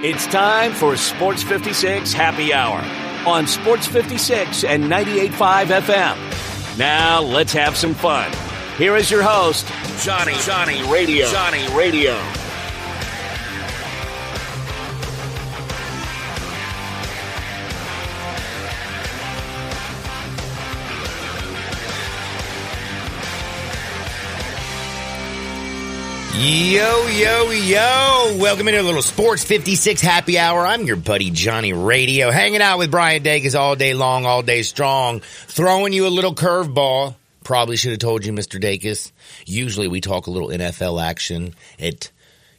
It's time for Sports 56 Happy Hour on Sports 56 and 98.5 FM. Now let's have some fun. Here is your host, Johnny Radio. Johnny Radio. Yo. Welcome into a little Sports 56 Happy Hour. I'm your buddy, Johnny Radio, hanging out with Brian Dacus all day long, all day strong, throwing you a little curveball. Probably should have told you, Mr. Dacus. Usually we talk a little NFL action at,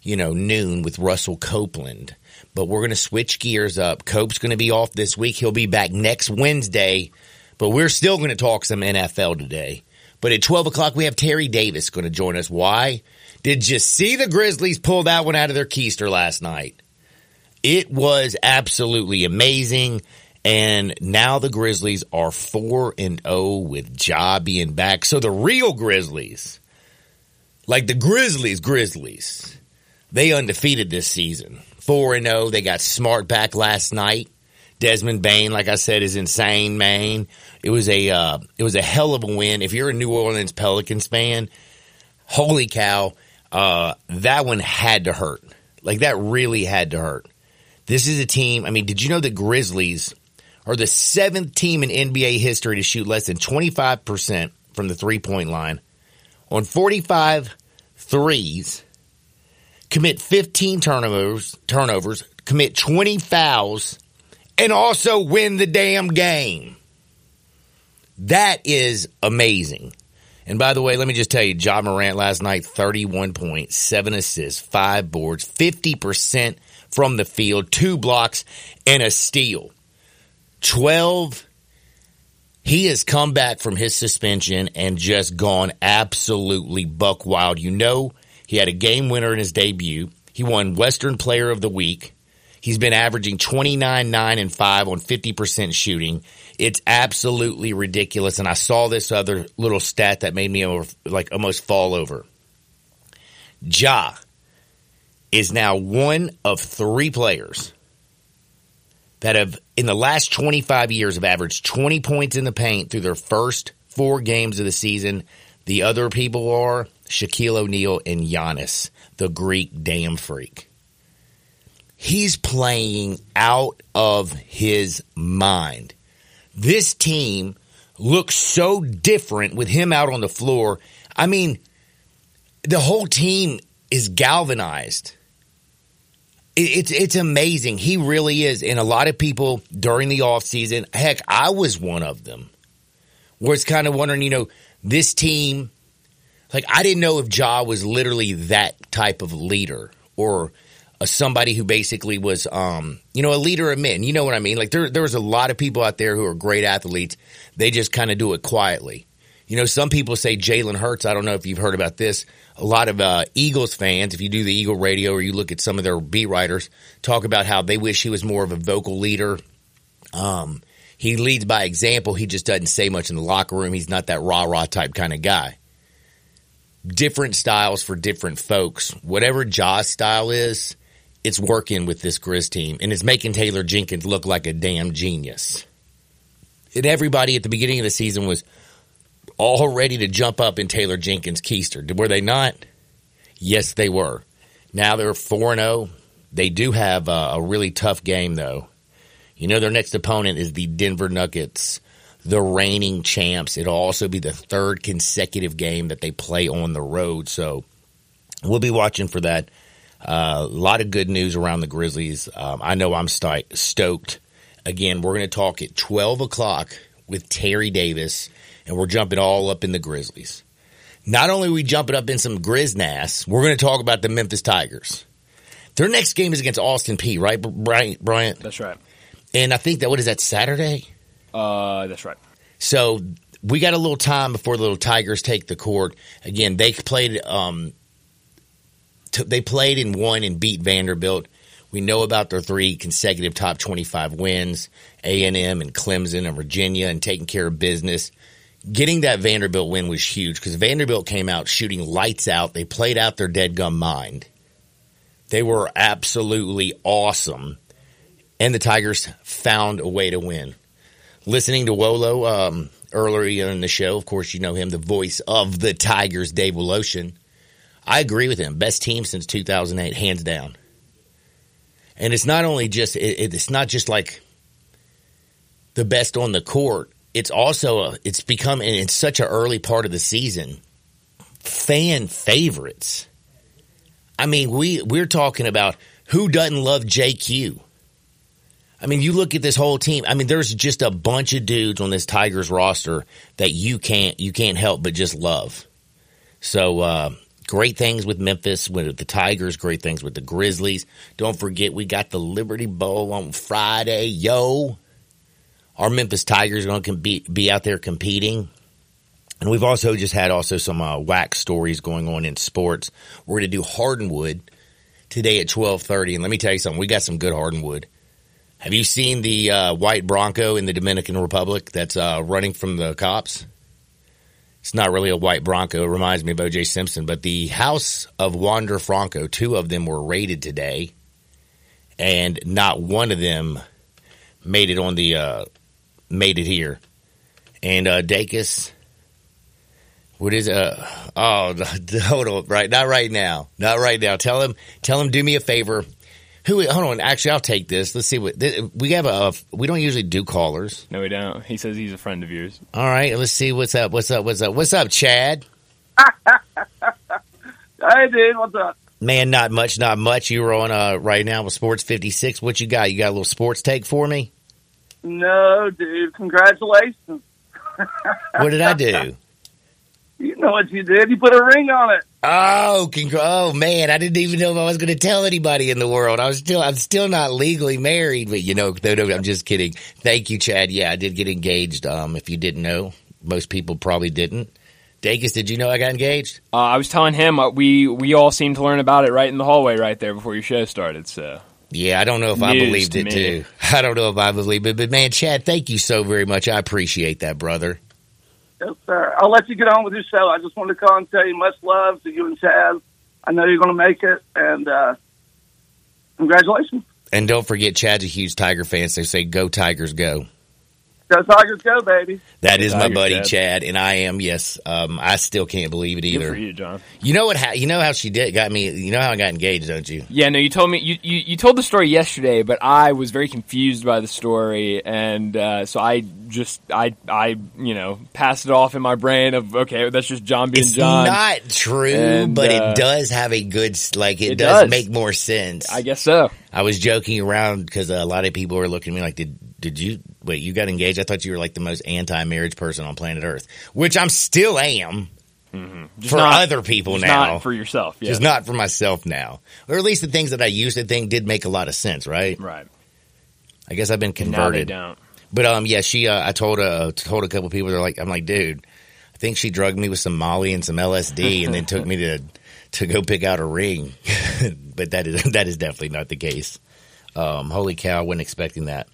noon with Russell Copeland. But we're going to switch gears up. Cope's going to be off this week. He'll be back next Wednesday. But we're still going to talk some NFL today. But at 12 o'clock, we have Terry Davis going to join us. Why? Did you see the Grizzlies pull that one out of their keister last night? It was absolutely amazing. And now the Grizzlies are 4-0 with Ja being back. So the real Grizzlies, like the Grizzlies, they undefeated this season. 4-0. They got Smart back last night. Desmond Bane, like I said, is insane, man. It was a hell of a win. If you're a New Orleans Pelicans fan, holy cow. That one had to hurt. Like, that really had to hurt. This is a team. I mean, did you know the Grizzlies are the 7th team in NBA history to shoot less than 25% from the three-point line on 45 threes, commit 15 turnovers, commit 20 fouls, and also win the damn game? That is amazing. And by the way, let me just tell you, Ja Morant last night, 31 points, 7 assists, 5 boards, 50% from the field, 2 blocks, and a steal. 12, he has come back from his suspension and just gone absolutely buck wild. You know, he had a game winner in his debut. He won Western Player of the Week. He's been averaging 29, 9, and 5 on 50% shooting. It's absolutely ridiculous, and I saw this other little stat that made me almost fall over. Ja is now one of 3 players that have, in the last 25 years, have averaged 20 points in the paint through their first 4 games of the season. The other people are Shaquille O'Neal and Giannis, the Greek damn freak. He's playing out of his mind. This team looks so different with him out on the floor. I mean, the whole team is galvanized. It's amazing. He really is. And a lot of people during the offseason, heck, I was one of them, where it's kind of wondering, this team, like, I didn't know if Ja was literally that type of leader or somebody who basically was, a leader of men. You know what I mean? Like, there was a lot of people out there who are great athletes. They just kind of do it quietly. Some people say Jalen Hurts. I don't know if you've heard about this. A lot of Eagles fans, if you do the Eagle radio or you look at some of their beat writers, talk about how they wish he was more of a vocal leader. He leads by example. He just doesn't say much in the locker room. He's not that rah-rah type kind of guy. Different styles for different folks. Whatever Ja's style is, it's working with this Grizz team, and it's making Taylor Jenkins look like a damn genius. And everybody at the beginning of the season was all ready to jump up in Taylor Jenkins' keister. Were they not? Yes, they were. Now they're 4-0. They do have a really tough game, though. Their next opponent is the Denver Nuggets, the reigning champs. It'll also be the 3rd consecutive game that they play on the road, so we'll be watching for that. A lot of good news around the Grizzlies. I know I'm stoked. Again, we're going to talk at 12 o'clock with Terry Davis, and we're jumping all up in the Grizzlies. Not only are we jumping up in some Griznass, we're going to talk about the Memphis Tigers. Their next game is against Austin Peay, right, Brian? That's right. And I think that, Saturday? That's right. So we got a little time before the little Tigers take the court. Again, they played They played and won and beat Vanderbilt. We know about their 3 consecutive top 25 wins, A&M and Clemson and Virginia, and taking care of business. Getting that Vanderbilt win was huge because Vanderbilt came out shooting lights out. They played out their dead gum mind. They were absolutely awesome. And the Tigers found a way to win. Listening to Wolo earlier in the show, of course you know him, the voice of the Tigers, Dave Olosian. I agree with him. Best team since 2008, hands down. And it's not only just it's not just like the best on the court. It's also it's become in such an early part of the season fan favorites. I mean, we're talking about who doesn't love JQ. I mean, you look at this whole team. I mean, there's just a bunch of dudes on this Tigers roster that you can't help but just love. So great things with Memphis, with the Tigers. Great things with the Grizzlies. Don't forget, we got the Liberty Bowl on Friday. Yo, our Memphis Tigers are going to be out there competing. And we've also just had some whack stories going on in sports. We're going to do Hardwood today at 12:30. And let me tell you something. We got some good Hardwood. Have you seen the white Bronco in the Dominican Republic that's running from the cops? It's not really a white Bronco. It reminds me of O.J. Simpson. But the house of Wander Franco, two of them were raided today. And not one of them made it on the made it here. And Dacus, what is hold on, right? Not right now. Not right now. Tell him, do me a favor. Hold on. Actually, I'll take this. Let's see what we have. We don't usually do callers. No, we don't. He says he's a friend of yours. All right. Let's see what's up. What's up, Chad? Hey, dude. What's up? Man, not much. You were on right now with Sports 56. What you got? You got a little sports take for me? No, dude. Congratulations. What did I do? You know what you did. You put a ring on it. Oh, man, I didn't even know if I was going to tell anybody in the world. I'm still not legally married, but no, I'm just kidding. Thank you, Chad. Yeah, I did get engaged. If you didn't know, most people probably didn't. Dacus, did you know I got engaged? I was telling him we all seemed to learn about it right in the hallway right there before your show started, so. Yeah, I don't know if I believed it, too. I don't know if I believed it, but man, Chad, thank you so very much. I appreciate that, brother. Yes, sir. I'll let you get on with your show. I just wanted to call and tell you much love to you and Chad. I know you're going to make it, and congratulations. And don't forget, Chad's a huge Tiger fan, so say, go Tigers, go. Go Tigers, go, baby. That is my buddy, Chad, and I am, yes. I still can't believe it either. Good for you, John. You know what? You know how she got me? You know how I got engaged, don't you? Yeah, no, you told me. You told the story yesterday, but I was very confused by the story, and so I just, I passed it off in my brain of, okay, that's just John being John. It's not true, and, but it does have a good, like, it does make more sense. I guess so. I was joking around because a lot of people were looking at me like, Wait, you got engaged? I thought you were like the most anti-marriage person on planet Earth, which I still am for other people now. Not for yourself. Yeah. Just not for myself now. Or at least the things that I used to think did make a lot of sense, right? Right. I guess I've been converted. Now they don't. But yeah, she. I told a couple people. They're like, I'm like, dude, I think she drugged me with some Molly and some LSD, and then took me to go pick out a ring. But that is definitely not the case. Holy cow, I wasn't expecting that.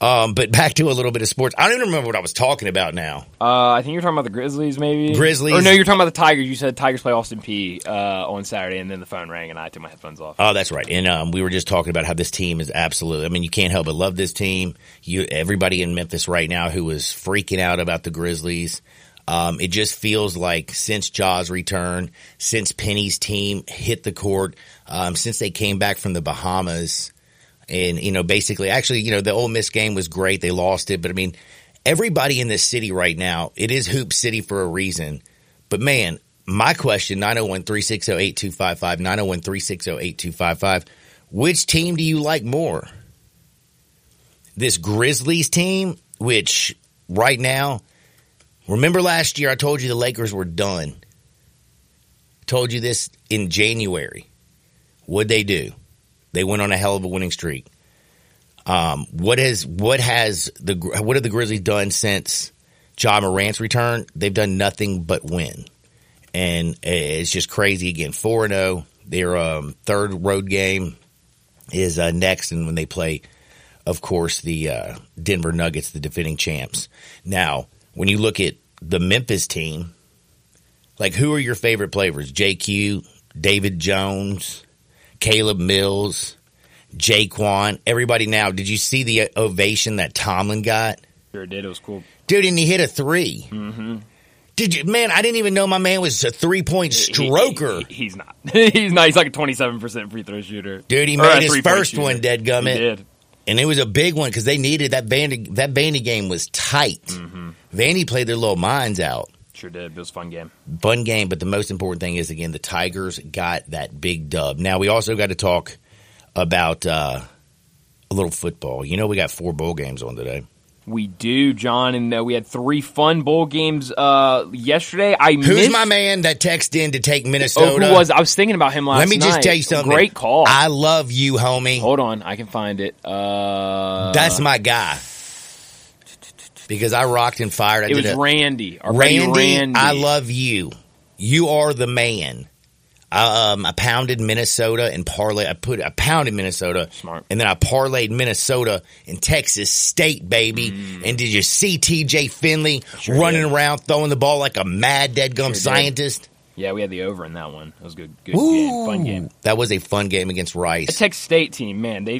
But back to a little bit of sports. I don't even remember what I was talking about now. I think you're talking about the Grizzlies, maybe. Grizzlies. Or no, you're talking about the Tigers. You said Tigers play Austin Peay on Saturday, and then the phone rang, and I took my headphones off. Oh, that's right. And we were just talking about how this team is absolutely. I mean, you can't help but love this team. Everybody in Memphis right now who is freaking out about the Grizzlies. It just feels like since Ja's return, since Penny's team hit the court, since they came back from the Bahamas. And, basically, actually, the Ole Miss game was great. They lost it. But, I mean, everybody in this city right now, it is Hoop City for a reason. But, man, my question, 901-360-8255, 901-360-8255, which team do you like more? This Grizzlies team, which right now, remember last year I told you the Lakers were done. I told you this in January. What'd they do? They went on a hell of a winning streak. What have the Grizzlies done since Ja Morant's return? They've done nothing but win, and it's just crazy again. 4-0. Their third road game is next, and when they play, of course, the Denver Nuggets, the defending champs. Now, when you look at the Memphis team, like who are your favorite players? JQ, David Jones. Caleb Mills, Jaquan, everybody now. Did you see the ovation that Tomlin got? Sure did. It was cool. Dude, and he hit a three. Mm-hmm. Did you, man, I didn't even know my man was a three-point stroker. He's not. He's not. He's like a 27% free throw shooter. Dude, he made his first shooter. One, dadgummit. He did. And it was a big one because they needed that Vandy. That Vandy game was tight. Mm-hmm. Vandy played their little minds out. Sure did. It was a fun game. Fun game, but the most important thing is, again, the Tigers got that big dub. Now, we also got to talk about a little football. You know, we got 4 bowl games on today. We do, John, and we had 3 fun bowl games yesterday. Who's my man that texted in to take Minnesota? Oh, I was thinking about him last night. Let me just tell you something. Great call. I love you, homie. Hold on. I can find it. That's my guy. Because I rocked and fired. It was Randy. Randy, I love you. You are the man. I pounded Minnesota and parlay. I pounded Minnesota. Smart. And then I parlayed Minnesota and Texas State, baby. Mm. And did you see TJ Finley running around throwing the ball like a mad deadgum scientist? Did. Yeah, we had the over in that one. It was good game. Fun game. That was a fun game against Rice. The Texas State team, man, they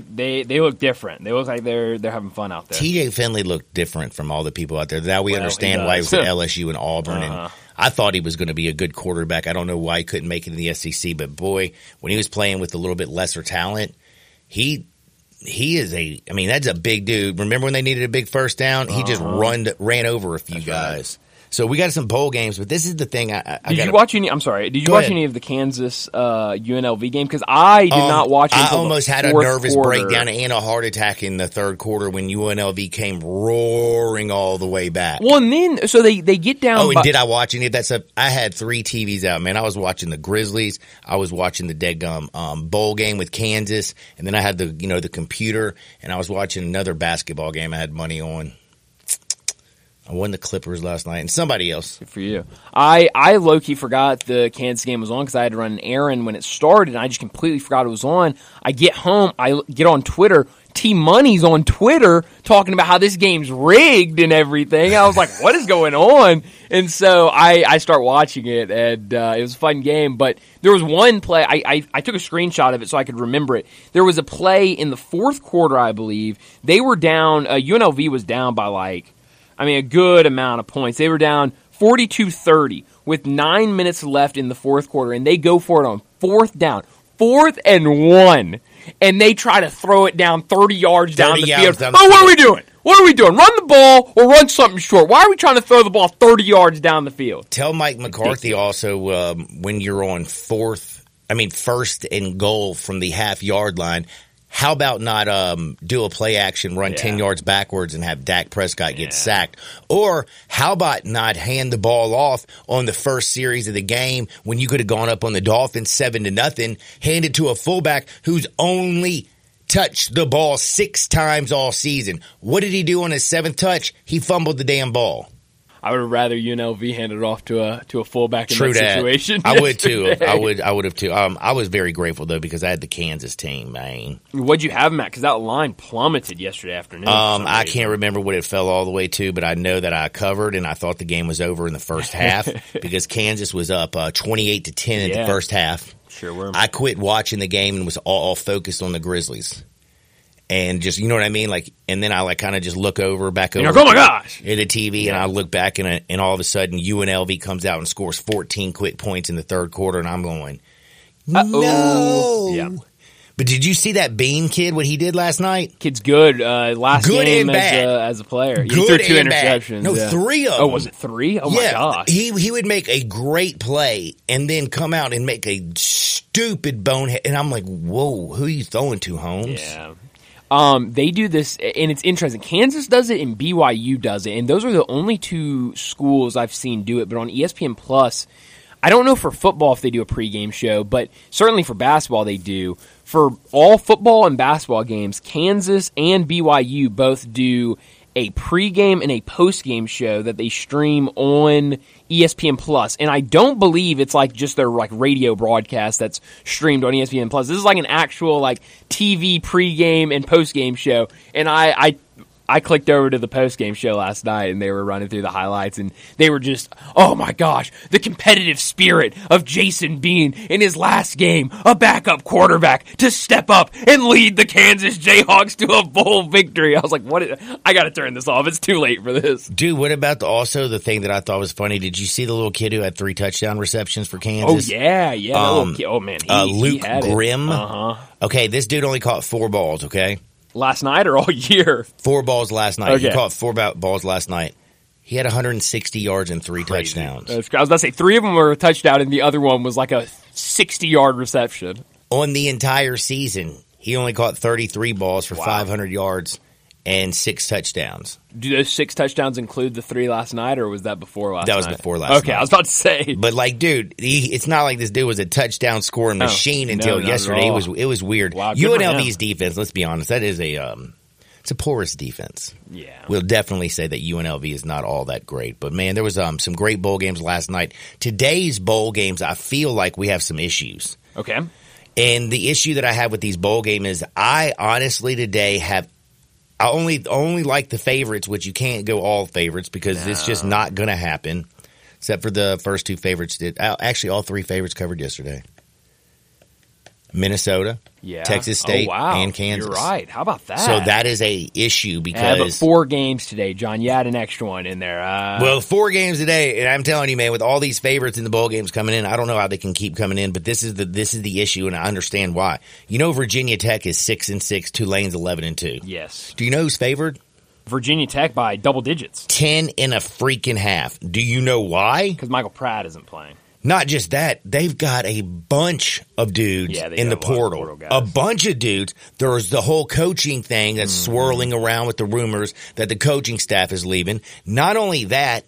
look different. They look like they're having fun out there. TJ Finley looked different from all the people out there. Now we understand why he was at LSU and Auburn. Uh-huh. And I thought he was going to be a good quarterback. I don't know why he couldn't make it in the SEC. But, boy, when he was playing with a little bit lesser talent, he is a – I mean, that's a big dude. Remember when they needed a big first down? He just ran over a few guys. Right. So we got some bowl games, but this is the thing. Did you watch any of the Kansas UNLV game? Because I did not watch. I almost had a nervous breakdown and a heart attack in the third quarter when UNLV came roaring all the way back. Well, and then so they get down. Oh, and did I watch any of that stuff? I had 3 TVs out, man. I was watching the Grizzlies. I was watching the Deadgum bowl game with Kansas, and then I had the computer, and I was watching another basketball game. I had money on. I won the Clippers last night, and somebody else. Good for you. I low-key forgot the Kansas game was on because I had to run an errand when it started, and I just completely forgot it was on. I get home. I get on Twitter. T-Money's on Twitter talking about how this game's rigged and everything. I was like, what is going on? And so I start watching it, and it was a fun game. But there was one play. I took a screenshot of it so I could remember it. There was a play in the fourth quarter, I believe. They were down. UNLV was down by a good amount of points. They were down 42-30 with 9 minutes left in the fourth quarter, and they go for it on fourth down, 4th and 1, and they try to throw it down 30 yards down the field. What are we doing? What are we doing? Run the ball or run something short. Why are we trying to throw the ball 30 yards down the field? Tell Mike McCarthy also when you're on first and goal from the half-yard line, how about not do a play action, run 10 yards backwards and have Dak Prescott get sacked? Or how about not hand the ball off on the first series of the game when you could have gone up on the Dolphins 7-0, hand it to a fullback who's only touched the ball 6 times all season? What did he do on his 7th touch? He fumbled the damn ball. I would have rather UNLV hand it off to a fullback in that situation. I would too. I would have too. I was very grateful though because I had the Kansas team, man. What'd you have them at? Because that line plummeted yesterday afternoon. I can't remember what it fell all the way to, but I know that I covered and I thought the game was over in the first half because Kansas was up 28-10 in the first half. Sure were. I quit watching the game and was all focused on the Grizzlies. And just, you know what I mean? Like, and then I kind of just look back over. You're like, oh my gosh. At the TV, and I look back, and all of a sudden UNLV comes out and scores 14 quick points in the third quarter, and I'm going, no. Yeah. But did you see that Bean kid, what he did last night? Kid's good. Last good game as a player. He threw 2 interceptions. Bad. No, 3 of them. Oh, was it 3? Oh, my gosh. He would make a great play and then come out and make a stupid bonehead. And I'm like, whoa, who are you throwing to, Holmes? Yeah. They do this, and it's interesting. Kansas does it, and BYU does it, and those are the only 2 schools I've seen do it. But on ESPN Plus, I don't know for football if they do a pregame show, but certainly for basketball they do. For all football and basketball games, Kansas and BYU both do a pregame and a postgame show that they stream on ESPN Plus. And I don't believe it's like just their like radio broadcast that's streamed on ESPN Plus. This is like an actual like TV pregame and postgame show. And I I clicked over to the post-game show last night, and they were running through the highlights, and they were just, oh my gosh, the competitive spirit of Jason Bean in his last game, a backup quarterback to step up and lead the Kansas Jayhawks to a bowl victory. I was like, what? I got to turn this off. It's too late for this. Dude, what about the thing that I thought was funny? Did you see the little kid who had 3 touchdown receptions for Kansas? Oh, yeah. Oh, man. Luke Grimm. Uh-huh. Okay, this dude only caught 4 balls, okay? Last night or all year? 4 balls last night. Okay. He caught 4 balls last night. He had 160 yards and 3 touchdowns. I was about to say, 3 of them were a touchdown, and the other one was like a 60-yard reception. On the entire season, he only caught 33 balls for 500 yards and 6 touchdowns. Do those 6 touchdowns include the 3 last night, or was that before last night? That was before last night. Okay, I was about to say. But, like, dude, it's not like this dude was a touchdown scoring machine until yesterday. It was weird. Wow, UNLV's defense, let's be honest, that is it's a porous defense. Yeah. We'll definitely say that UNLV is not all that great. But, man, there was some great bowl games last night. Today's bowl games, I feel like we have some issues. Okay. And the issue that I have with these bowl games is I honestly today have I only like the favorites, which you can't go all favorites because it's just not going to happen, except for the first 2 favorites. Actually, all 3 favorites covered yesterday. Minnesota, Texas State, and Kansas. You're right. How about that? So that is a issue because but 4 games today, John. You had an extra one in there. 4 games today, and I'm telling you, man, with all these favorites in the bowl games coming in, I don't know how they can keep coming in. But this is the issue, and I understand why. You know, Virginia Tech is 6-6, Tulane's 11-2. Yes. Do you know who's favored? Virginia Tech by double digits, 10.5. Do you know why? Because Michael Pratt isn't playing. Not just that, they've got a bunch of dudes in the portal. A bunch of dudes. There's the whole coaching thing that's swirling around with the rumors that the coaching staff is leaving. Not only that,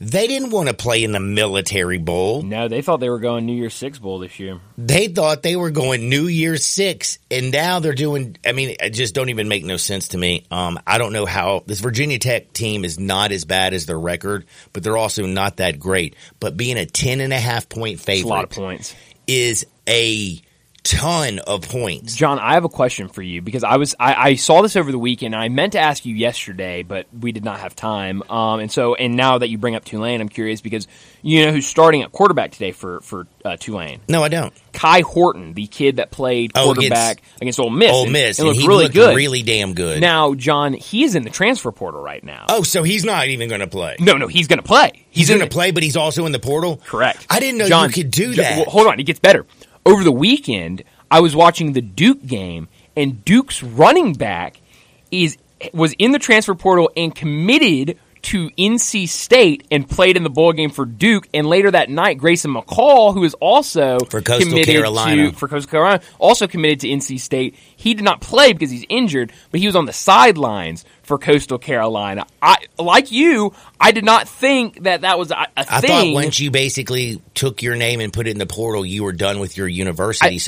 they didn't want to play in the Military Bowl. No, they thought they were going New Year's Six Bowl this year. They thought they were going New Year's Six, and now they're doing – I mean, it just don't even make no sense to me. I don't know how – this Virginia Tech team is not as bad as their record, but they're also not that great. But being a 10.5-point favorite – that's a lot of points. Is a ton of points. John, I have a question for you because I saw this over the weekend. And I meant to ask you yesterday, but we did not have time. And now that you bring up Tulane, I'm curious because you know who's starting at quarterback today for Tulane? No, I don't. Kai Horton, the kid that played quarterback against Ole Miss. Ole Miss. And he really looked good. Really damn good. Now, John, he is in the transfer portal right now. Oh, so he's not even going to play. No, he's going to play. He's going to play, but he's also in the portal? Correct. I didn't know John, you could do that. Well, hold on. It gets better. Over the weekend, I was watching the Duke game, and Duke's running back was in the transfer portal and committed to NC State and played in the bowl game for Duke. And later that night, Grayson McCall, who is also committed to NC State, he did not play because he's injured, but he was on the sidelines for Coastal Carolina. I did not think that was a thing. I thought once you basically took your name and put it in the portal, you were done with your university.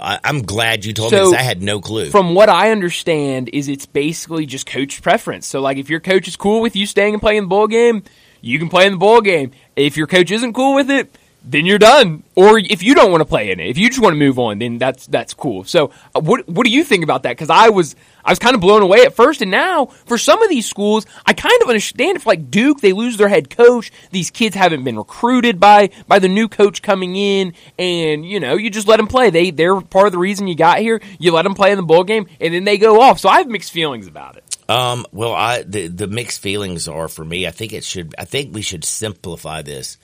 I'm glad you told me this. I had no clue. From what I understand is it's basically just coach preference. So, like, if your coach is cool with you staying and playing the bowl game, you can play in the bowl game. If your coach isn't cool with it, then you're done. Or if you don't want to play in it, if you just want to move on, then that's cool. So what do you think about that? Because I was kind of blown away at first, and now for some of these schools, I kind of understand if like Duke, they lose their head coach, these kids haven't been recruited by the new coach coming in, and you know, you just let them play. They're part of the reason you got here. You let them play in the bowl game, and then they go off. So I have mixed feelings about it. Well, the mixed feelings are for me. I think we should simplify this.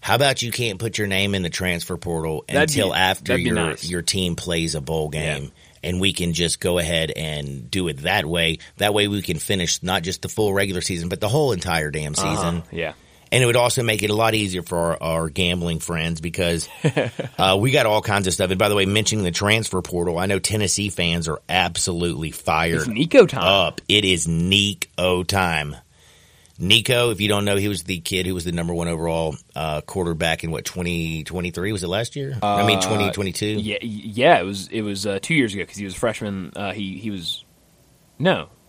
How about you can't put your name in the transfer portal after your team plays a bowl game, and we can just go ahead and do it that way. That way we can finish not just the full regular season, but the whole entire damn season. Yeah. And it would also make it a lot easier for our gambling friends because we got all kinds of stuff. And by the way, mentioning the transfer portal, I know Tennessee fans are absolutely fired up. It's Nico time. It is Nico time. Nico, if you don't know, he was the kid who was the number 1 overall quarterback in 2023 was it last year? 2022. Yeah, it was 2 years ago because he was a freshman. It was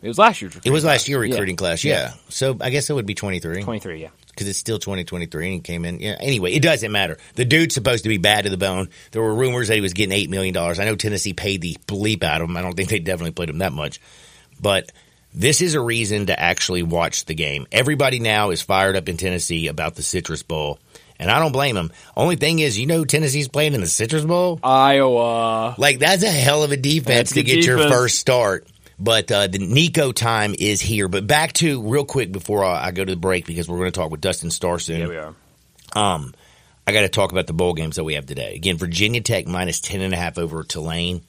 last year. It was last year recruiting class. Yeah, so I guess it would be 23. 23, yeah, because it's still 2023 and he came in. Yeah, anyway, it doesn't matter. The dude's supposed to be bad to the bone. There were rumors that he was getting $8 million. I know Tennessee paid the bleep out of him. I don't think they definitely played him that much, but This is a reason to actually watch the game. Everybody now is fired up in Tennessee about the Citrus Bowl, and I don't blame them. Only thing is, you know Tennessee's playing in the Citrus Bowl? Iowa. Like, that's a hell of a defense to get your first start. But the Nico time is here. But back to, real quick before I go to the break, because we're going to talk with Dustin Starr soon. Yeah, we are. I got to talk about the bowl games that we have today. Again, Virginia Tech minus 10.5 over Tulane.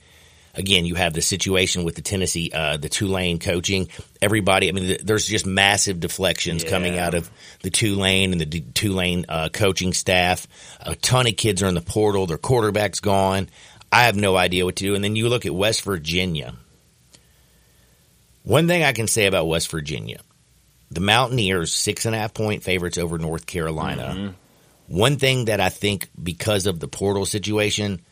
Again, you have the situation with the Tennessee, the Tulane coaching. Everybody, I mean, there's just massive deflections coming out of the Tulane and the Tulane coaching staff. A ton of kids are in the portal. Their quarterback's gone. I have no idea what to do. And then you look at West Virginia. One thing I can say about West Virginia, the Mountaineers, 6.5-point favorites over North Carolina. Mm-hmm. One thing that I think, because of the portal situation,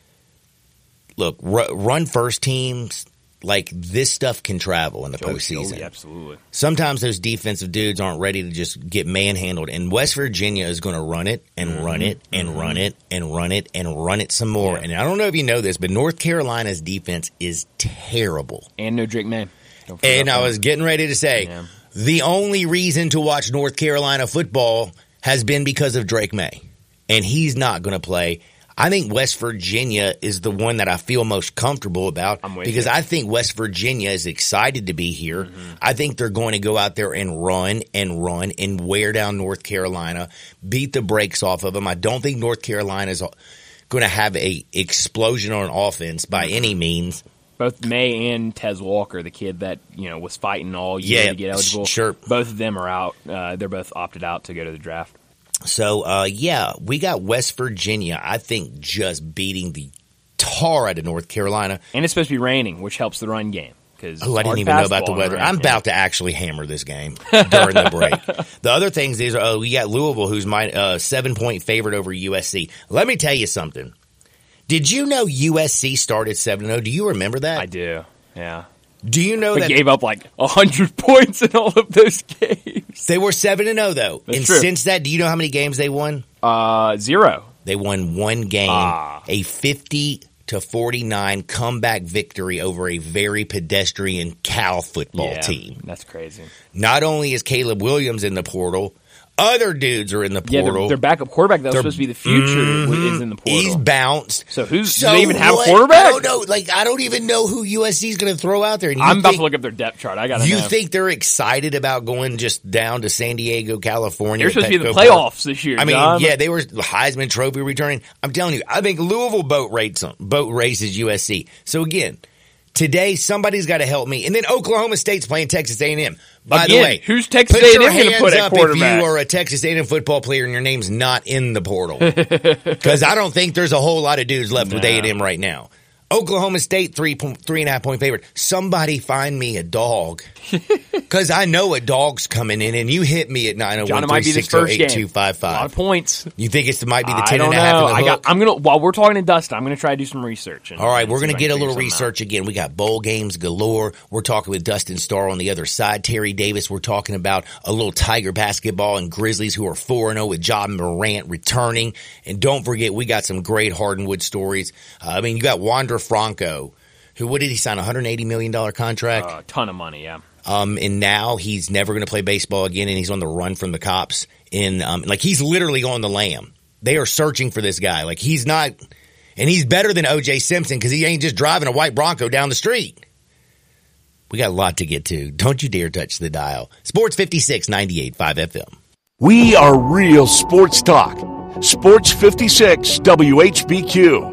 look, run first teams, like, this stuff can travel in the postseason. Yeah, absolutely. Sometimes those defensive dudes aren't ready to just get manhandled, and West Virginia is going to run it and run it and run it and run it and run it some more. Yeah. And I don't know if you know this, but North Carolina's defense is terrible. And no Drake May. And I was getting ready to say, the only reason to watch North Carolina football has been because of Drake May, and he's not going to play. I think West Virginia is the one that I feel most comfortable about, because I think West Virginia is excited to be here. Mm-hmm. I think they're going to go out there and run and wear down North Carolina, beat the brakes off of them. I don't think North Carolina is going to have a explosion on offense by any means. Both May and Tez Walker, the kid that was fighting all year to get eligible, both of them are out. They're both opted out to go to the draft. So, we got West Virginia, I think, just beating the tar out of North Carolina. And it's supposed to be raining, which helps the run game. I didn't even know about the weather. I'm about to actually hammer this game during the break. The other things is, we got Louisville, who's my 7-point favorite over USC. Let me tell you something. Did you know USC started 7-0? Do you remember that? I do, yeah. Do you know that gave up like 100 points in all of those games? They were 7-0 though. That's true. Since that, do you know how many games they won? 0. They won one game, a 50-49 comeback victory over a very pedestrian Cal football team. That's crazy. Not only is Caleb Williams in the portal, other dudes are in the portal. Yeah, their backup quarterback that was supposed to be the future is in the portal. He's bounced. So do they even have a quarterback? I don't know. Like, I don't even know who USC is going to throw out there. And I'm about to look up their depth chart. I gotta. You know. Think they're excited about going just down to San Diego, California? They're supposed to be in the playoffs this year. I mean, they were Heisman Trophy returning. I'm telling you, I think Louisville boat races USC. So again, today somebody's got to help me. And then Oklahoma State's playing Texas A&M. By the way, who's Texas A&M going to put at quarterback? If you are a Texas A&M football player and your name's not in the portal, because I don't think there's a whole lot of dudes left with A&M right now. Oklahoma State 3.5-point favorite. Somebody find me a dog, because I know a dog's coming in, and you hit me at 901-360-8255. A lot of points. You think it might be the 10.5? While we're talking to Dustin, I'm gonna try to do some research. All right, we're gonna get a little research again. We got bowl games galore. We're talking with Dustin Starr on the other side. Terry Davis. We're talking about a little Tiger basketball and Grizzlies, who are 4-0 with Ja Morant returning. And don't forget, we got some great hardwood stories. You got Wander Franco, who, what did he sign, $180 million contract? A ton of money, yeah. And now he's never going to play baseball again, and he's on the run from the cops. And he's literally on the lam. They are searching for this guy. Like, he's not – and he's better than O.J. Simpson, because he ain't just driving a white Bronco down the street. We got a lot to get to. Don't you dare touch the dial. Sports 56, 98.5 FM. We are real sports talk. Sports 56, WHBQ.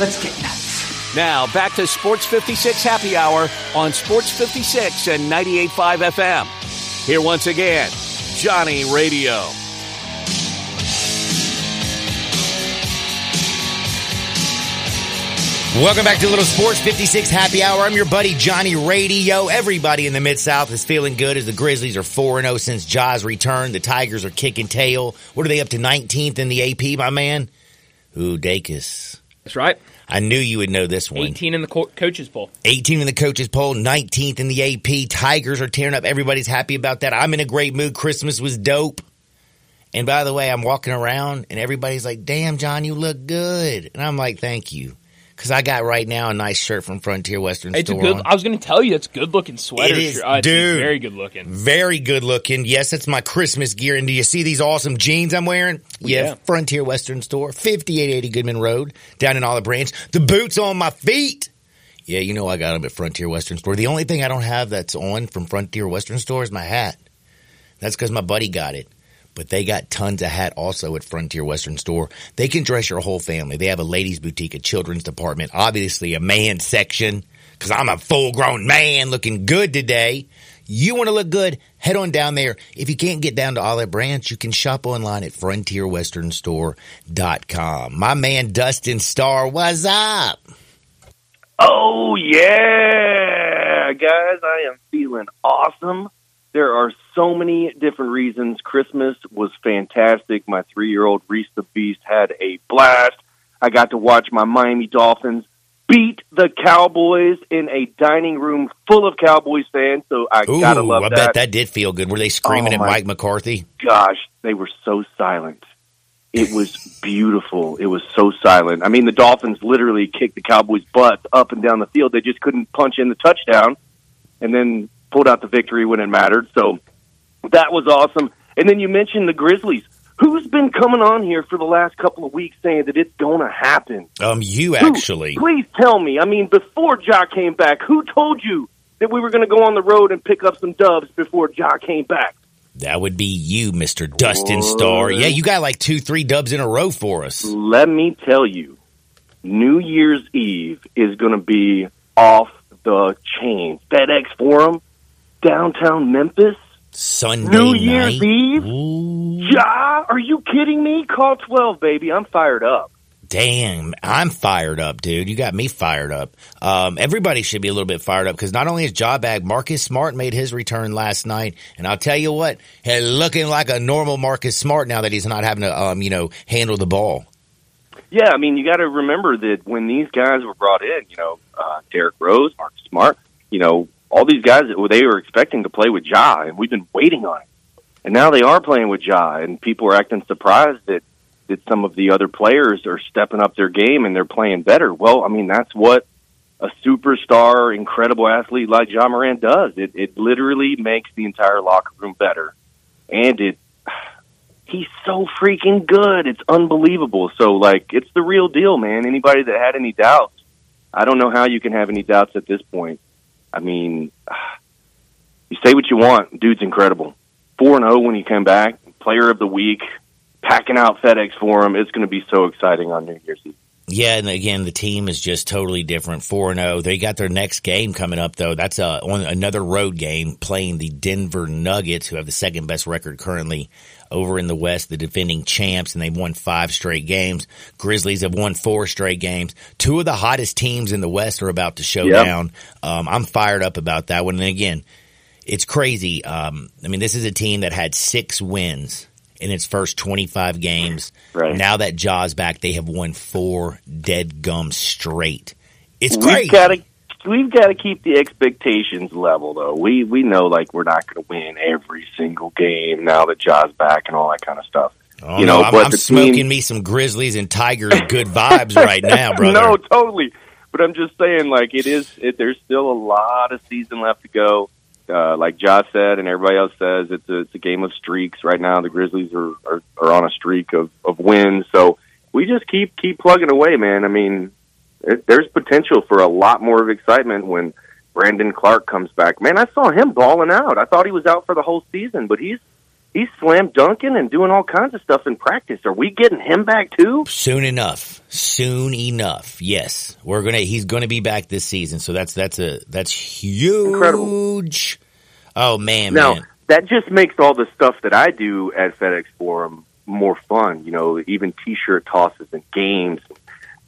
Let's get nuts. Now, back to Sports 56 Happy Hour on Sports 56 and 98.5 FM. Here once again, Johnny Radio. Welcome back to Little Sports 56 Happy Hour. I'm your buddy Johnny Radio. Everybody in the Mid-South is feeling good as the Grizzlies are 4-0 since Ja's return. The Tigers are kicking tail. What are they up to, 19th in the AP, my man? Ooh, Dacus. That's right. I knew you would know this one. 18 in the coaches poll. 18 in the coaches poll, 19th in the AP. Tigers are tearing up. Everybody's happy about that. I'm in a great mood. Christmas was dope. And by the way, I'm walking around and everybody's like, damn, John, you look good. And I'm like, thank you. Because I got right now a nice shirt from Frontier Western Store. I was going to tell you, it's a good-looking sweater. It is, dude. Very good-looking. Very good-looking. Yes, it's my Christmas gear. And do you see these awesome jeans I'm wearing? Yeah. Frontier Western Store, 5880 Goodman Road, down in Olive Branch. The boots on my feet. Yeah, you know I got them at Frontier Western Store. The only thing I don't have that's on from Frontier Western Store is my hat. That's because my buddy got it. But they got tons of hat also at Frontier Western Store. They can dress your whole family. They have a ladies boutique, a children's department, obviously a man section, because I'm a full-grown man looking good today. You want to look good? Head on down there. If you can't get down to Olive Branch, you can shop online at frontierwesternstore.com. My man Dustin Starr, what's up? Oh, yeah, guys. I am feeling awesome. There are so many different reasons. Christmas was fantastic. My 3-year-old Reese the Beast had a blast. I got to watch my Miami Dolphins beat the Cowboys in a dining room full of Cowboys fans, so I got to love that. I bet that did feel good. Were they screaming at Mike McCarthy? Gosh, they were so silent. It was beautiful. It was so silent. I mean, the Dolphins literally kicked the Cowboys' butt up and down the field. They just couldn't punch in the touchdown, and then pulled out the victory when it mattered. So that was awesome. And then you mentioned the Grizzlies. Who's been coming on here for the last couple of weeks saying that it's going to happen? You actually. Please tell me. I mean, before Ja came back, who told you that we were going to go on the road and pick up some dubs before Ja came back? That would be you, Mr. Dustin Starr. Yeah, you got like 2-3 dubs in a row for us. Let me tell you, New Year's Eve is going to be off the chain. FedEx Forum. Downtown Memphis. Sunday night. New Year's Eve. Ooh. Ja, are you kidding me? Call 12, baby. I'm fired up. Damn, I'm fired up, dude. You got me fired up. Everybody should be a little bit fired up because not only is Ja back, Marcus Smart made his return last night. And I'll tell you what, he's looking like a normal Marcus Smart now that he's not having to, handle the ball. Yeah, I mean, you got to remember that when these guys were brought in, Derrick Rose, Marcus Smart, all these guys, they were expecting to play with Ja, and we've been waiting on it. And now they are playing with Ja, and people are acting surprised that some of the other players are stepping up their game and they're playing better. Well, I mean, that's what a superstar, incredible athlete like Ja Morant does. It literally makes the entire locker room better. And he's so freaking good. It's unbelievable. So, it's the real deal, man. Anybody that had any doubts, I don't know how you can have any doubts at this point. I mean, you say what you want. Dude's incredible. 4-0 when he came back. Player of the week. Packing out FedEx Forum. It's going to be so exciting on New Year's Eve. Yeah, and again, the team is just totally different. 4-0. They got their next game coming up, though. That's on another road game playing the Denver Nuggets, who have the second-best record currently over in the West, the defending champs, and they've won 5 straight games. Grizzlies have won 4 straight games. 2 of the hottest teams in the West are about to show down. I'm fired up about that one. And again, it's crazy. This is a team that had 6 wins in its first 25 games. Right. Now that Ja's back, they have won 4 dead gum straight. It's crazy. We've got to keep the expectations level, though. We know, we're not going to win every single game now that Ja's back and all that kind of stuff. Oh, I'm smoking me some Grizzlies and Tigers good vibes right now, brother. No, totally. But I'm just saying, there's still a lot of season left to go. Like Ja said and everybody else says, it's a game of streaks right now. The Grizzlies are on a streak of wins. So we just keep plugging away, man. I mean, there's potential for a lot more of excitement when Brandon Clark comes back. Man, I saw him balling out. I thought he was out for the whole season, but he's slam dunking and doing all kinds of stuff in practice. Are we getting him back too? Soon enough. Yes, he's gonna be back this season. So that's huge. Incredible. Oh man. Now that just makes all the stuff that I do at FedEx Forum more fun. Even t-shirt tosses and games.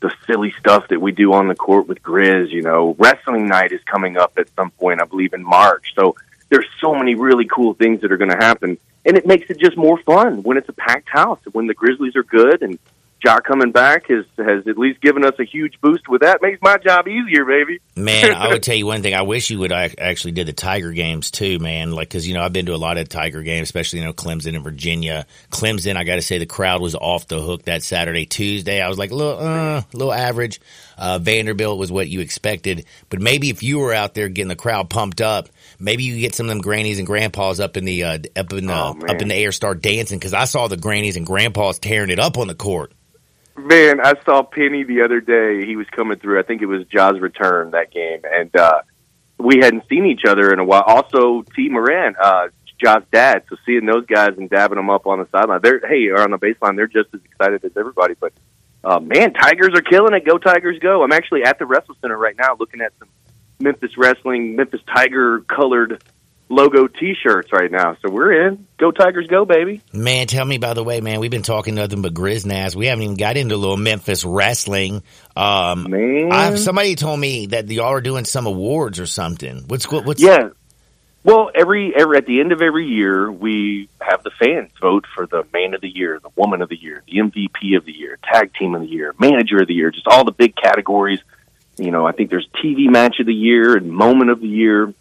the silly stuff that we do on the court with Grizz. You know, wrestling night is coming up at some point, I believe in March. So there's so many really cool things that are going to happen, and it makes it just more fun when it's a packed house, when the Grizzlies are good, and Ja coming back has at least given us a huge boost with that. Makes my job easier, baby. Man, I would tell you one thing. I wish you would actually did the Tiger games too, man. Like, because, you know, I've been to a lot of Tiger games, especially, you know, Clemson and Virginia. Clemson, I got to say, the crowd was off the hook that Saturday. Tuesday, I was like, a little average. Vanderbilt was what you expected. But maybe if you were out there getting the crowd pumped up, maybe you get some of them grannies and grandpas up in the air, start dancing, because I saw the grannies and grandpas tearing it up on the court. Man, I saw Penny the other day. He was coming through. I think it was Ja's return that game, and we hadn't seen each other in a while. Also, T. Moran, Ja's dad. So seeing those guys and dabbing them up on the sideline, on the baseline, they're just as excited as everybody. But man, Tigers are killing it. Go Tigers, go! I'm actually at the Wrestle Center right now, looking at some Memphis Wrestling, Memphis Tiger colored logo T-shirts right now, so we're in. Go Tigers, go, baby! Man, tell me, by the way, man, we've been talking nothing but Griznaz. We haven't even got into a little Memphis wrestling. Man, somebody told me that y'all are doing some awards or something. What's yeah? Well, every at the end of every year, we have the fans vote for the man of the year, the woman of the year, the MVP of the year, tag team of the year, manager of the year, just all the big categories. You know, I think there's TV match of the year and moment of the year.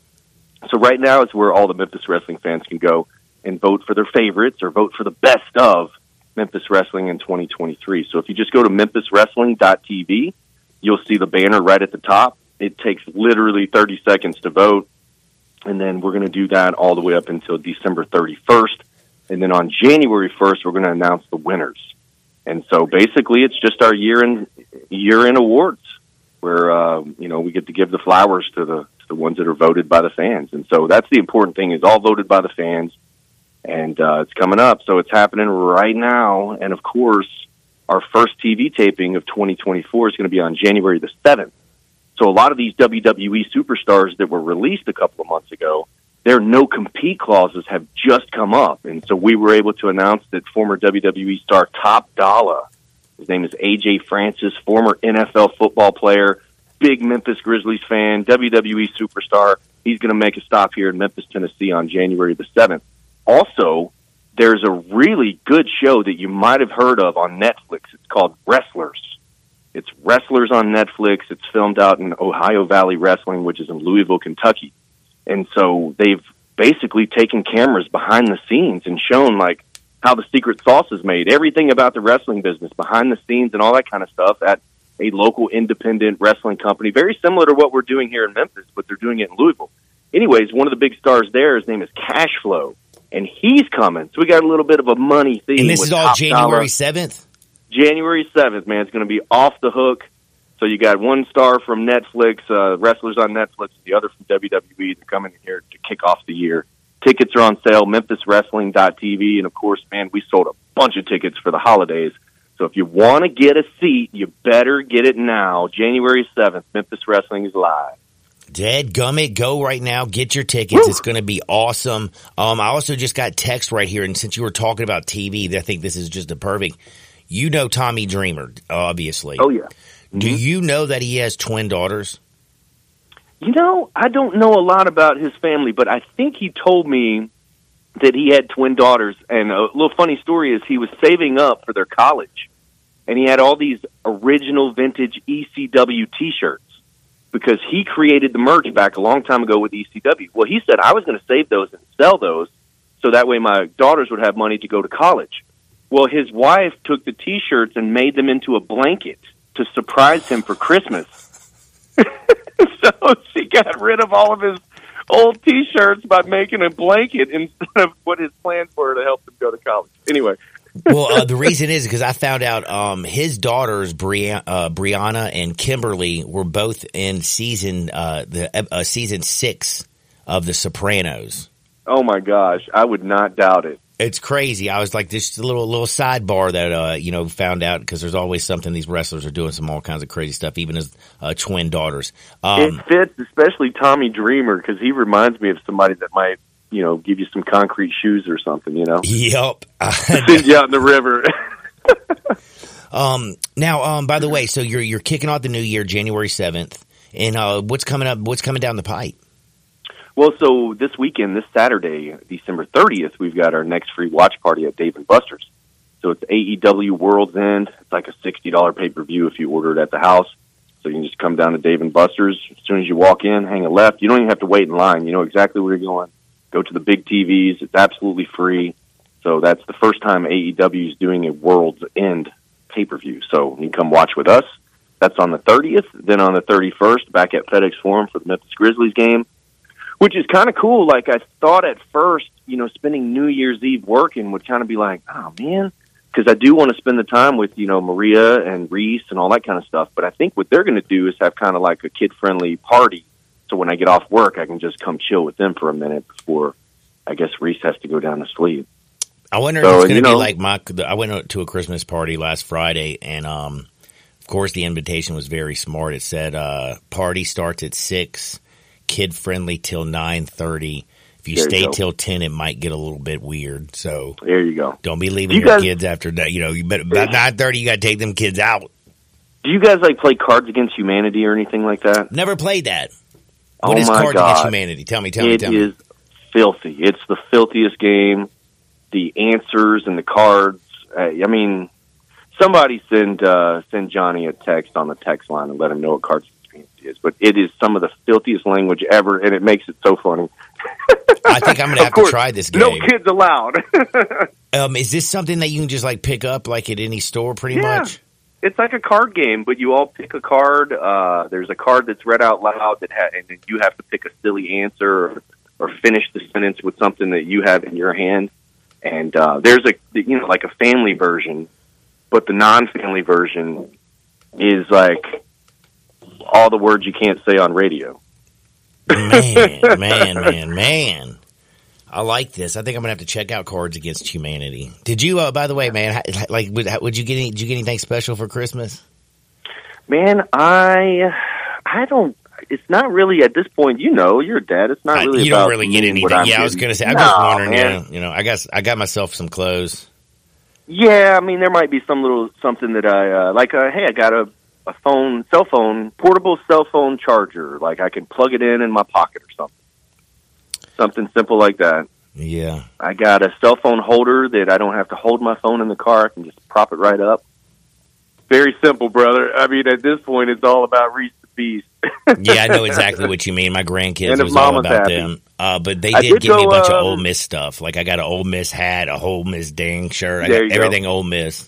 So right now it's where all the Memphis Wrestling fans can go and vote for their favorites or vote for the best of Memphis Wrestling in 2023. So if you just go to memphiswrestling.tv, you'll see the banner right at the top. It takes literally 30 seconds to vote, and then we're going to do that all the way up until December 31st. And then on January 1st, we're going to announce the winners. And so basically it's just our year-end awards where you know, we get to give the flowers to the ones that are voted by the fans. And so that's the important thing, is all voted by the fans, and it's coming up. So it's happening right now. And of course, our first TV taping of 2024 is going to be on January the 7th. So a lot of these WWE superstars that were released a couple of months ago, their no-compete clauses have just come up. And so we were able to announce that former WWE star Top Dollar, his name is AJ Francis, former NFL football player, big Memphis Grizzlies fan, WWE superstar. He's going to make a stop here in Memphis, Tennessee on January the 7th. Also, there's a really good show that you might have heard of on Netflix. It's called Wrestlers. It's Wrestlers on Netflix. It's filmed out in Ohio Valley Wrestling, which is in Louisville, Kentucky. And so they've basically taken cameras behind the scenes and shown, like, how the secret sauce is made, everything about the wrestling business, behind the scenes and all that kind of stuff at a local independent wrestling company, very similar to what we're doing here in Memphis, but they're doing it in Louisville. Anyways, one of the big stars there, his name is Cash Flow, and he's coming. So we got a little bit of a money theme. And this is all January 7th? January 7th, man. It's going to be off the hook. So you got one star from Netflix, Wrestlers on Netflix, the other from WWE. They're coming in here to kick off the year. Tickets are on sale, memphiswrestling.tv. And, of course, man, we sold a bunch of tickets for the holidays. So if you want to get a seat, you better get it now. January 7th, Memphis Wrestling is live. Dead gummit, go right now. Get your tickets. Woo! It's going to be awesome. I also just got text right here, and since you were talking about TV, I think this is just the perfect. You know Tommy Dreamer, obviously. Oh, yeah. Mm-hmm. Do you know that he has twin daughters? You know, I don't know a lot about his family, but I think he told me that he had twin daughters. And a little funny story is he was saving up for their college, and he had all these original vintage ECW T-shirts because he created the merch back a long time ago with ECW. Well, he said, I was going to save those and sell those so that way my daughters would have money to go to college. Well, his wife took the T-shirts and made them into a blanket to surprise him for Christmas. So she got rid of all of his old T-shirts by making a blanket instead of what his plans were to help them go to college. Anyway. Well, the reason is because I found out his daughters, Brianna and Kimberly, were both in season 6 of The Sopranos. Oh, my gosh. I would not doubt it. It's crazy. I was like, this little sidebar that, found out, because there's always something. These wrestlers are doing some all kinds of crazy stuff, even as twin daughters. It fits, especially Tommy Dreamer, because he reminds me of somebody that might, give you some concrete shoes or something, Yep. Send you out in the river. By the way, so you're kicking off the new year, January 7th, and what's coming up? What's coming down the pipe? Well, so this weekend, this Saturday, December 30th, we've got our next free watch party at Dave & Buster's. So it's AEW World's End. It's like a $60 pay-per-view if you order it at the house. So you can just come down to Dave & Buster's. As soon as you walk in, hang a left. You don't even have to wait in line. You know exactly where you're going. Go to the big TVs. It's absolutely free. So that's the first time AEW is doing a World's End pay-per-view. So you can come watch with us. That's on the 30th. Then on the 31st, back at FedEx Forum for the Memphis Grizzlies game, which is kind of cool. Like, I thought at first, you know, spending New Year's Eve working would kind of be like, oh, man, because I do want to spend the time with, you know, Maria and Reese and all that kind of stuff. But I think what they're going to do is have kind of like a kid-friendly party. So when I get off work, I can just come chill with them for a minute before, I guess, Reese has to go down to sleep. I wonder if it's going to be like I went out to a Christmas party last Friday, and, of course, the invitation was very smart. It said party starts at 6, kid-friendly till 9:30. If you stay till 10, it might get a little bit weird. So there you go. Don't be leaving your kids after that. You know, you better, about 9:30, you got to take them kids out. Do you guys like play Cards Against Humanity or anything like that? Never played that. What is Cards Against Humanity? Tell me. It is filthy. It's the filthiest game. The answers and the cards. I mean, somebody send Johnny a text on the text line and let him know what Cards Against Humanity is. But it is some of the filthiest language ever, and it makes it so funny. I think I'm going to have to try this game. No kids allowed. Is this something that you can just like pick up like at any store pretty much? It's like a card game, but you all pick a card. There's a card that's read out loud, and then you have to pick a silly answer or finish the sentence with something that you have in your hand. And there's like a family version, but the non-family version is like all the words you can't say on radio. Man. I like this. I think I'm going to have to check out Cards Against Humanity. Did you, by the way, man, did you get anything special for Christmas? Man, I don't, it's not really at this point, you know, you're a dad. It's not really you about don't really get anything. Yeah, I was going to say, I'm just wondering, you know, I guess I got myself some clothes. Yeah, I mean, there might be some little something that I, hey, I got a phone, portable cell phone charger. Like I can plug it in my pocket or something simple like that. Yeah. I got a cell phone holder that I don't have to hold my phone in the car. I can just prop it right up. Very simple, brother. I mean, at this point, it's all about Reese the Beast. Yeah, I know exactly what you mean. My grandkids, it was all about them. But they did give me a bunch of Ole Miss stuff. Like I got an Ole Miss hat, a Ole Miss dang shirt. I got everything Ole Miss.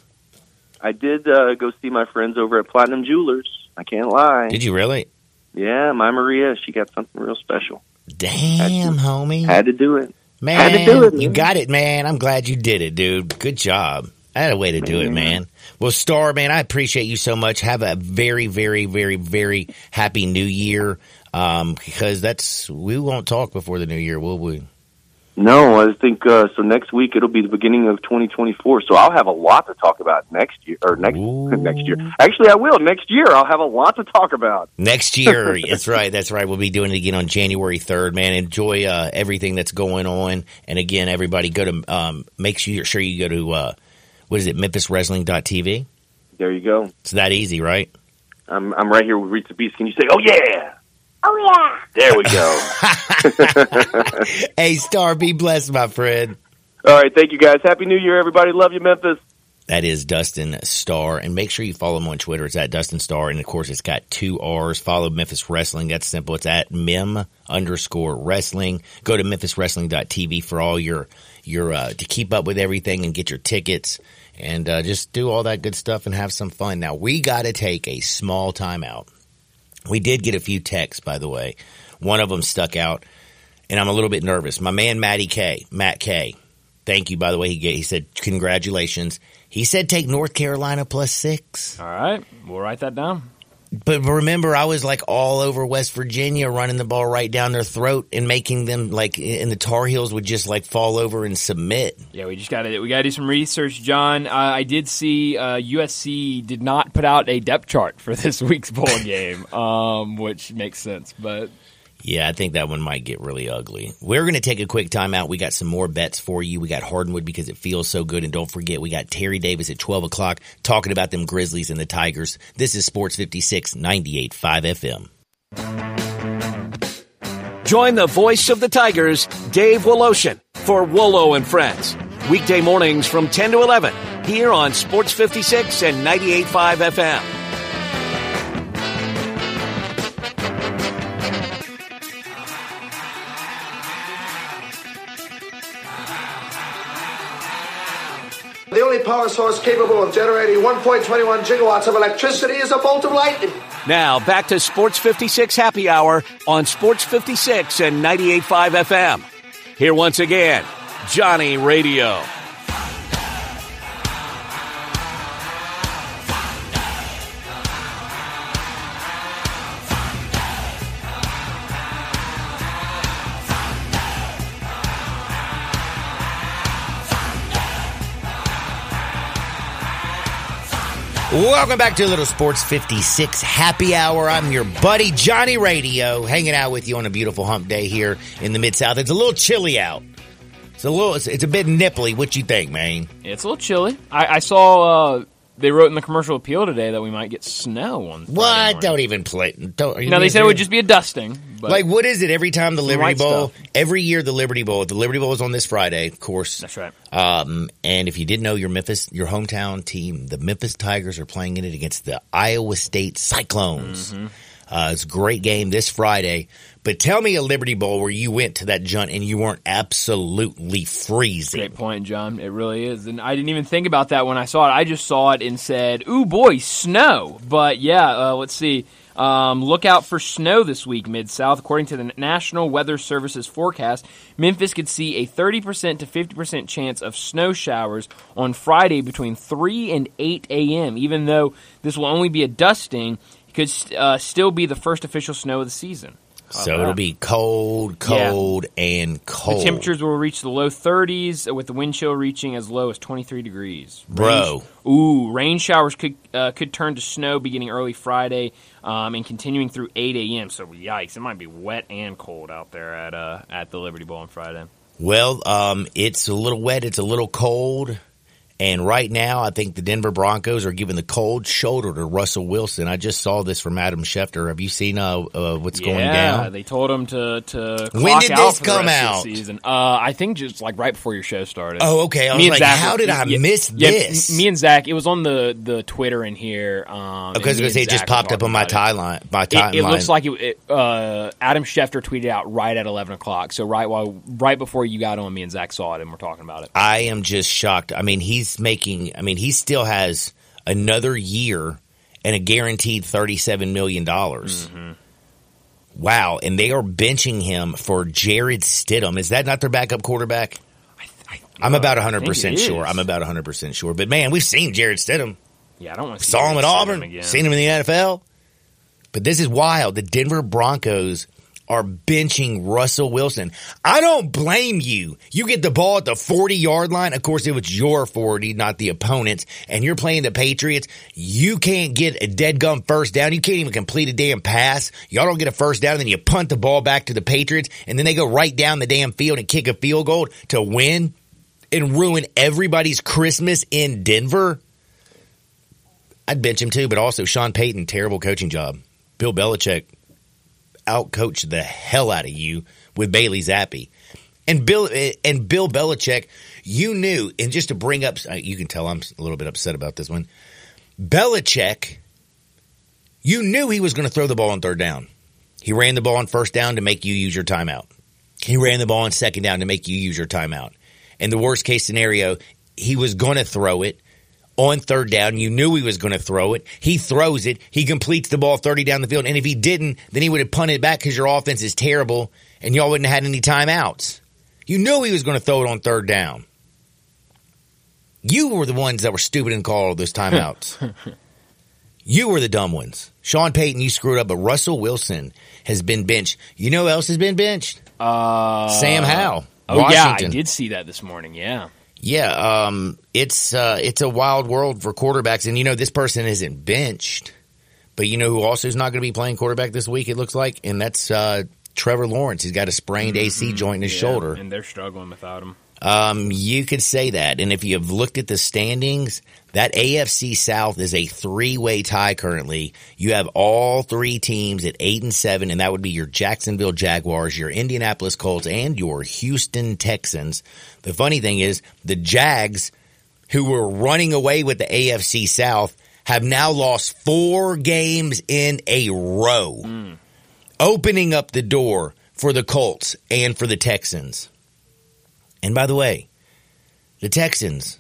I did go see my friends over at Platinum Jewelers. I can't lie. Did you really? Yeah, my Maria, she got something real special. Damn, homie. Had to do it. Man, you got it, man. I'm glad you did it, dude. Good job. I had a way to do it, man. Well, Star, man, I appreciate you so much. Have a very, very, very, very happy New Year. Because we won't talk before the New Year, will we? No, I think so. Next week it'll be the beginning of 2024, so I'll have a lot to talk about next year or next year. Actually, I will next year. I'll have a lot to talk about next year. That's right. We'll be doing it again on January 3rd. Man, enjoy everything that's going on. And again, everybody, go to make sure you go to MemphisWrestling.tv. There you go. It's that easy, right? I'm right here with Reese the Beast. Can you say, "Oh yeah"? Oh, yeah. There we go. Hey, Star, be blessed, my friend. All right. Thank you, guys. Happy New Year, everybody. Love you, Memphis. That is Dustin Starr. And make sure you follow him on Twitter. It's at Dustin Starr. And, of course, it's got 2 R's. Follow Memphis Wrestling. That's simple. It's at mem_wrestling. Go to memphiswrestling.tv for all your to keep up with everything and get your tickets. And just do all that good stuff and have some fun. Now, we got to take a small time out. We did get a few texts, by the way. One of them stuck out, and I'm a little bit nervous. My man, Matt K. Thank you, by the way. He said, congratulations. He said, take North Carolina +6. All right. We'll write that down. But remember, I was like all over West Virginia running the ball right down their throat and making them like – and the Tar Heels would just like fall over and submit. Yeah, we got to do some research, John. I did see USC did not put out a depth chart for this week's bowl game, which makes sense. But Yeah, I think that one might get really ugly. We're going to take a quick timeout. We got some more bets for you. We got Hardwood because it feels so good. And don't forget, we got Terry Davis at 12 o'clock talking about them Grizzlies and the Tigers. This is Sports 56, 98.5 FM. Join the voice of the Tigers, Dave Olosian, for Wolo and Friends. Weekday mornings from 10 to 11 here on Sports 56 and 98.5 FM. The only power source capable of generating 1.21 gigawatts of electricity is a bolt of lightning. Now, back to Sports 56 Happy Hour on Sports 56 and 98.5 FM. Here once again, Johnny Radio. Welcome back to Little Sports 56 Happy Hour. I'm your buddy, Johnny Radio, hanging out with you on a beautiful hump day here in the Mid-South. It's a little chilly out. It's a bit nipply. What you think, man? It's a little chilly. I saw they wrote in the commercial appeal today that we might get snow on Friday morning. Don't even play. No, they said it would just be a dusting. But like, what is it every time the Liberty Bowl? Stuff. Every year the Liberty Bowl is on this Friday, of course. That's right. And if you didn't know, your hometown team, the Memphis Tigers, are playing in it against the Iowa State Cyclones. Mm-hmm. It's a great game this Friday. But tell me a Liberty Bowl where you went to that jaunt and you weren't absolutely freezing. Great point, John. It really is. And I didn't even think about that when I saw it. I just saw it and said, ooh, boy, snow. But, yeah, let's see. Look out for snow this week, Mid-South. According to the National Weather Service's forecast, Memphis could see a 30% to 50% chance of snow showers on Friday between 3 and 8 a.m. Even though this will only be a dusting, it could still be the first official snow of the season. So it'll be cold, and cold. The temperatures will reach the low 30s, with the wind chill reaching as low as 23 degrees. Bro. Rain showers could turn to snow beginning early Friday and continuing through 8 a.m. So, yikes, it might be wet and cold out there at the Liberty Bowl on Friday. Well, it's a little wet. It's a little cold. And right now, I think the Denver Broncos are giving the cold shoulder to Russell Wilson. I just saw this from Adam Schefter. Have you seen what's going down? Yeah, they told him to clock when did out this for the come rest out? Of the season. I think just like right before your show started. Oh, okay. I was like, Zach, how did I miss this? Me and Zach, it was on the Twitter in here. Because it just popped up on my timeline. It looks like Adam Schefter tweeted out right at 11 o'clock. So right before you got on, me and Zach saw it and we're talking about it. I am just shocked. I mean, he still has another year and a guaranteed $37 million. Mm-hmm. Wow. And they are benching him for Jared Stidham. Is that not their backup quarterback? I'm about 100% sure. But, man, we've seen Jared Stidham. Yeah, I don't want to see Saw him at Auburn. Again. Seen him in the NFL. But this is wild. The Denver Broncos are benching Russell Wilson. I don't blame you. You get the ball at the 40-yard line. Of course, it was your 40, not the opponent's. And you're playing the Patriots. You can't get a dead gum first down. You can't even complete a damn pass. Y'all don't get a first down. Then you punt the ball back to the Patriots. And then they go right down the damn field and kick a field goal to win and ruin everybody's Christmas in Denver. I'd bench him too, but also Sean Payton, terrible coaching job. Bill Belichick outcoach the hell out of you with Bailey Zappi. And Bill Belichick, you knew, and just to bring up, you can tell I'm a little bit upset about this one. Belichick, you knew he was going to throw the ball on third down. He ran the ball on first down to make you use your timeout. He ran the ball on second down to make you use your timeout. And the worst case scenario, he was going to throw it on third down. You knew he was going to throw it. He throws it. He completes the ball 30 down the field. And if he didn't, then he would have punted back because your offense is terrible and y'all wouldn't have had any timeouts. You knew he was going to throw it on third down. You were the ones that were stupid and called all those timeouts. You were the dumb ones. Sean Payton, you screwed up, but Russell Wilson has been benched. You know who else has been benched? Sam Howell. Oh, Washington. Yeah, I did see that this morning, yeah. Yeah, it's a wild world for quarterbacks. And, you know, this person isn't benched. But you know who also is not going to be playing quarterback this week, it looks like? And that's Trevor Lawrence. He's got a sprained AC joint in his shoulder. And they're struggling without him. You could say that. And if you've looked at the standings, that AFC South is a three-way tie currently. You have all three teams at 8-7, and that would be your Jacksonville Jaguars, your Indianapolis Colts, and your Houston Texans. The funny thing is the Jags, who were running away with the AFC South, have now lost 4 games in a row, opening up the door for the Colts and for the Texans. And by the way, the Texans,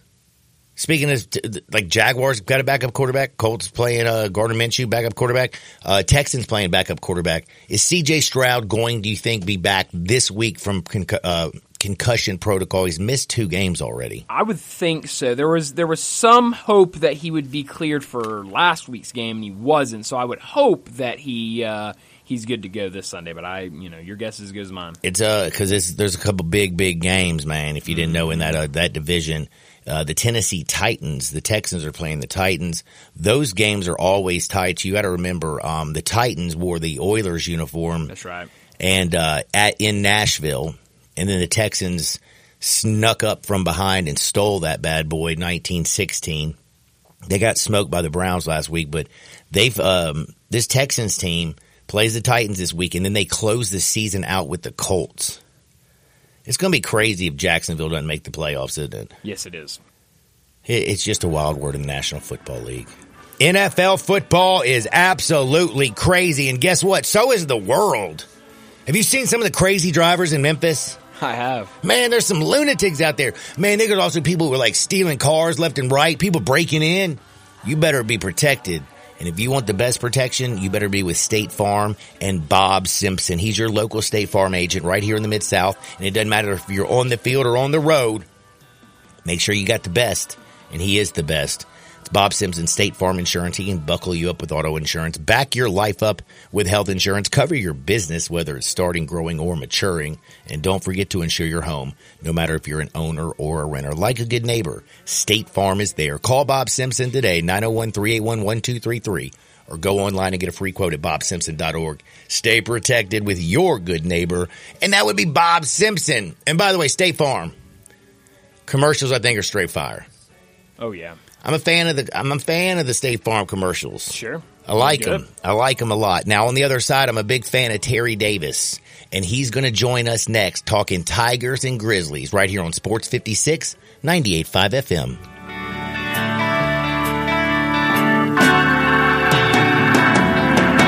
speaking of, like, Jaguars got a backup quarterback, Colts playing Gardner Minshew, backup quarterback, Texans playing backup quarterback. Is C.J. Stroud going, do you think, be back this week from concussion protocol? He's missed 2 games already. I would think so. There was some hope that he would be cleared for last week's game, and he wasn't. So I would hope that he's good to go this Sunday. But your guess is as good as mine. It's because there's a couple big games, man. If you didn't know, in that division, the Tennessee Titans, the Texans are playing the Titans. Those games are always tight. You got to remember, the Titans wore the Oilers uniform. That's right. And in Nashville. And then the Texans snuck up from behind and stole that bad boy, 19-16. They got smoked by the Browns last week, but they've this Texans team plays the Titans this week, and then they close the season out with the Colts. It's going to be crazy if Jacksonville doesn't make the playoffs, isn't it? Yes, it is. It's just a wild word in the National Football League. NFL football is absolutely crazy, and guess what? So is the world. Have you seen some of the crazy drivers in Memphis? I have. Man, there's some lunatics out there. Man, there's also people who are like stealing cars left and right, people breaking in. You better be protected. And if you want the best protection, you better be with State Farm and Bob Simpson. He's your local State Farm agent right here in the Mid-South. And it doesn't matter if you're on the field or on the road. Make sure you got the best. And he is the best. It's Bob Simpson, State Farm Insurance. He can buckle you up with auto insurance. Back your life up with health insurance. Cover your business, whether it's starting, growing, or maturing. And don't forget to insure your home, no matter if you're an owner or a renter. Like a good neighbor, State Farm is there. Call Bob Simpson today, 901-381-1233. Or go online and get a free quote at bobsimpson.org. Stay protected with your good neighbor. And that would be Bob Simpson. And by the way, State Farm. Commercials, I think, are straight fire. Oh, yeah. I'm a fan of the State Farm commercials. Sure. I like them. I like them a lot. Now, on the other side, I'm a big fan of Terry Davis, and he's going to join us next talking Tigers and Grizzlies right here on Sports 56, 98.5 FM.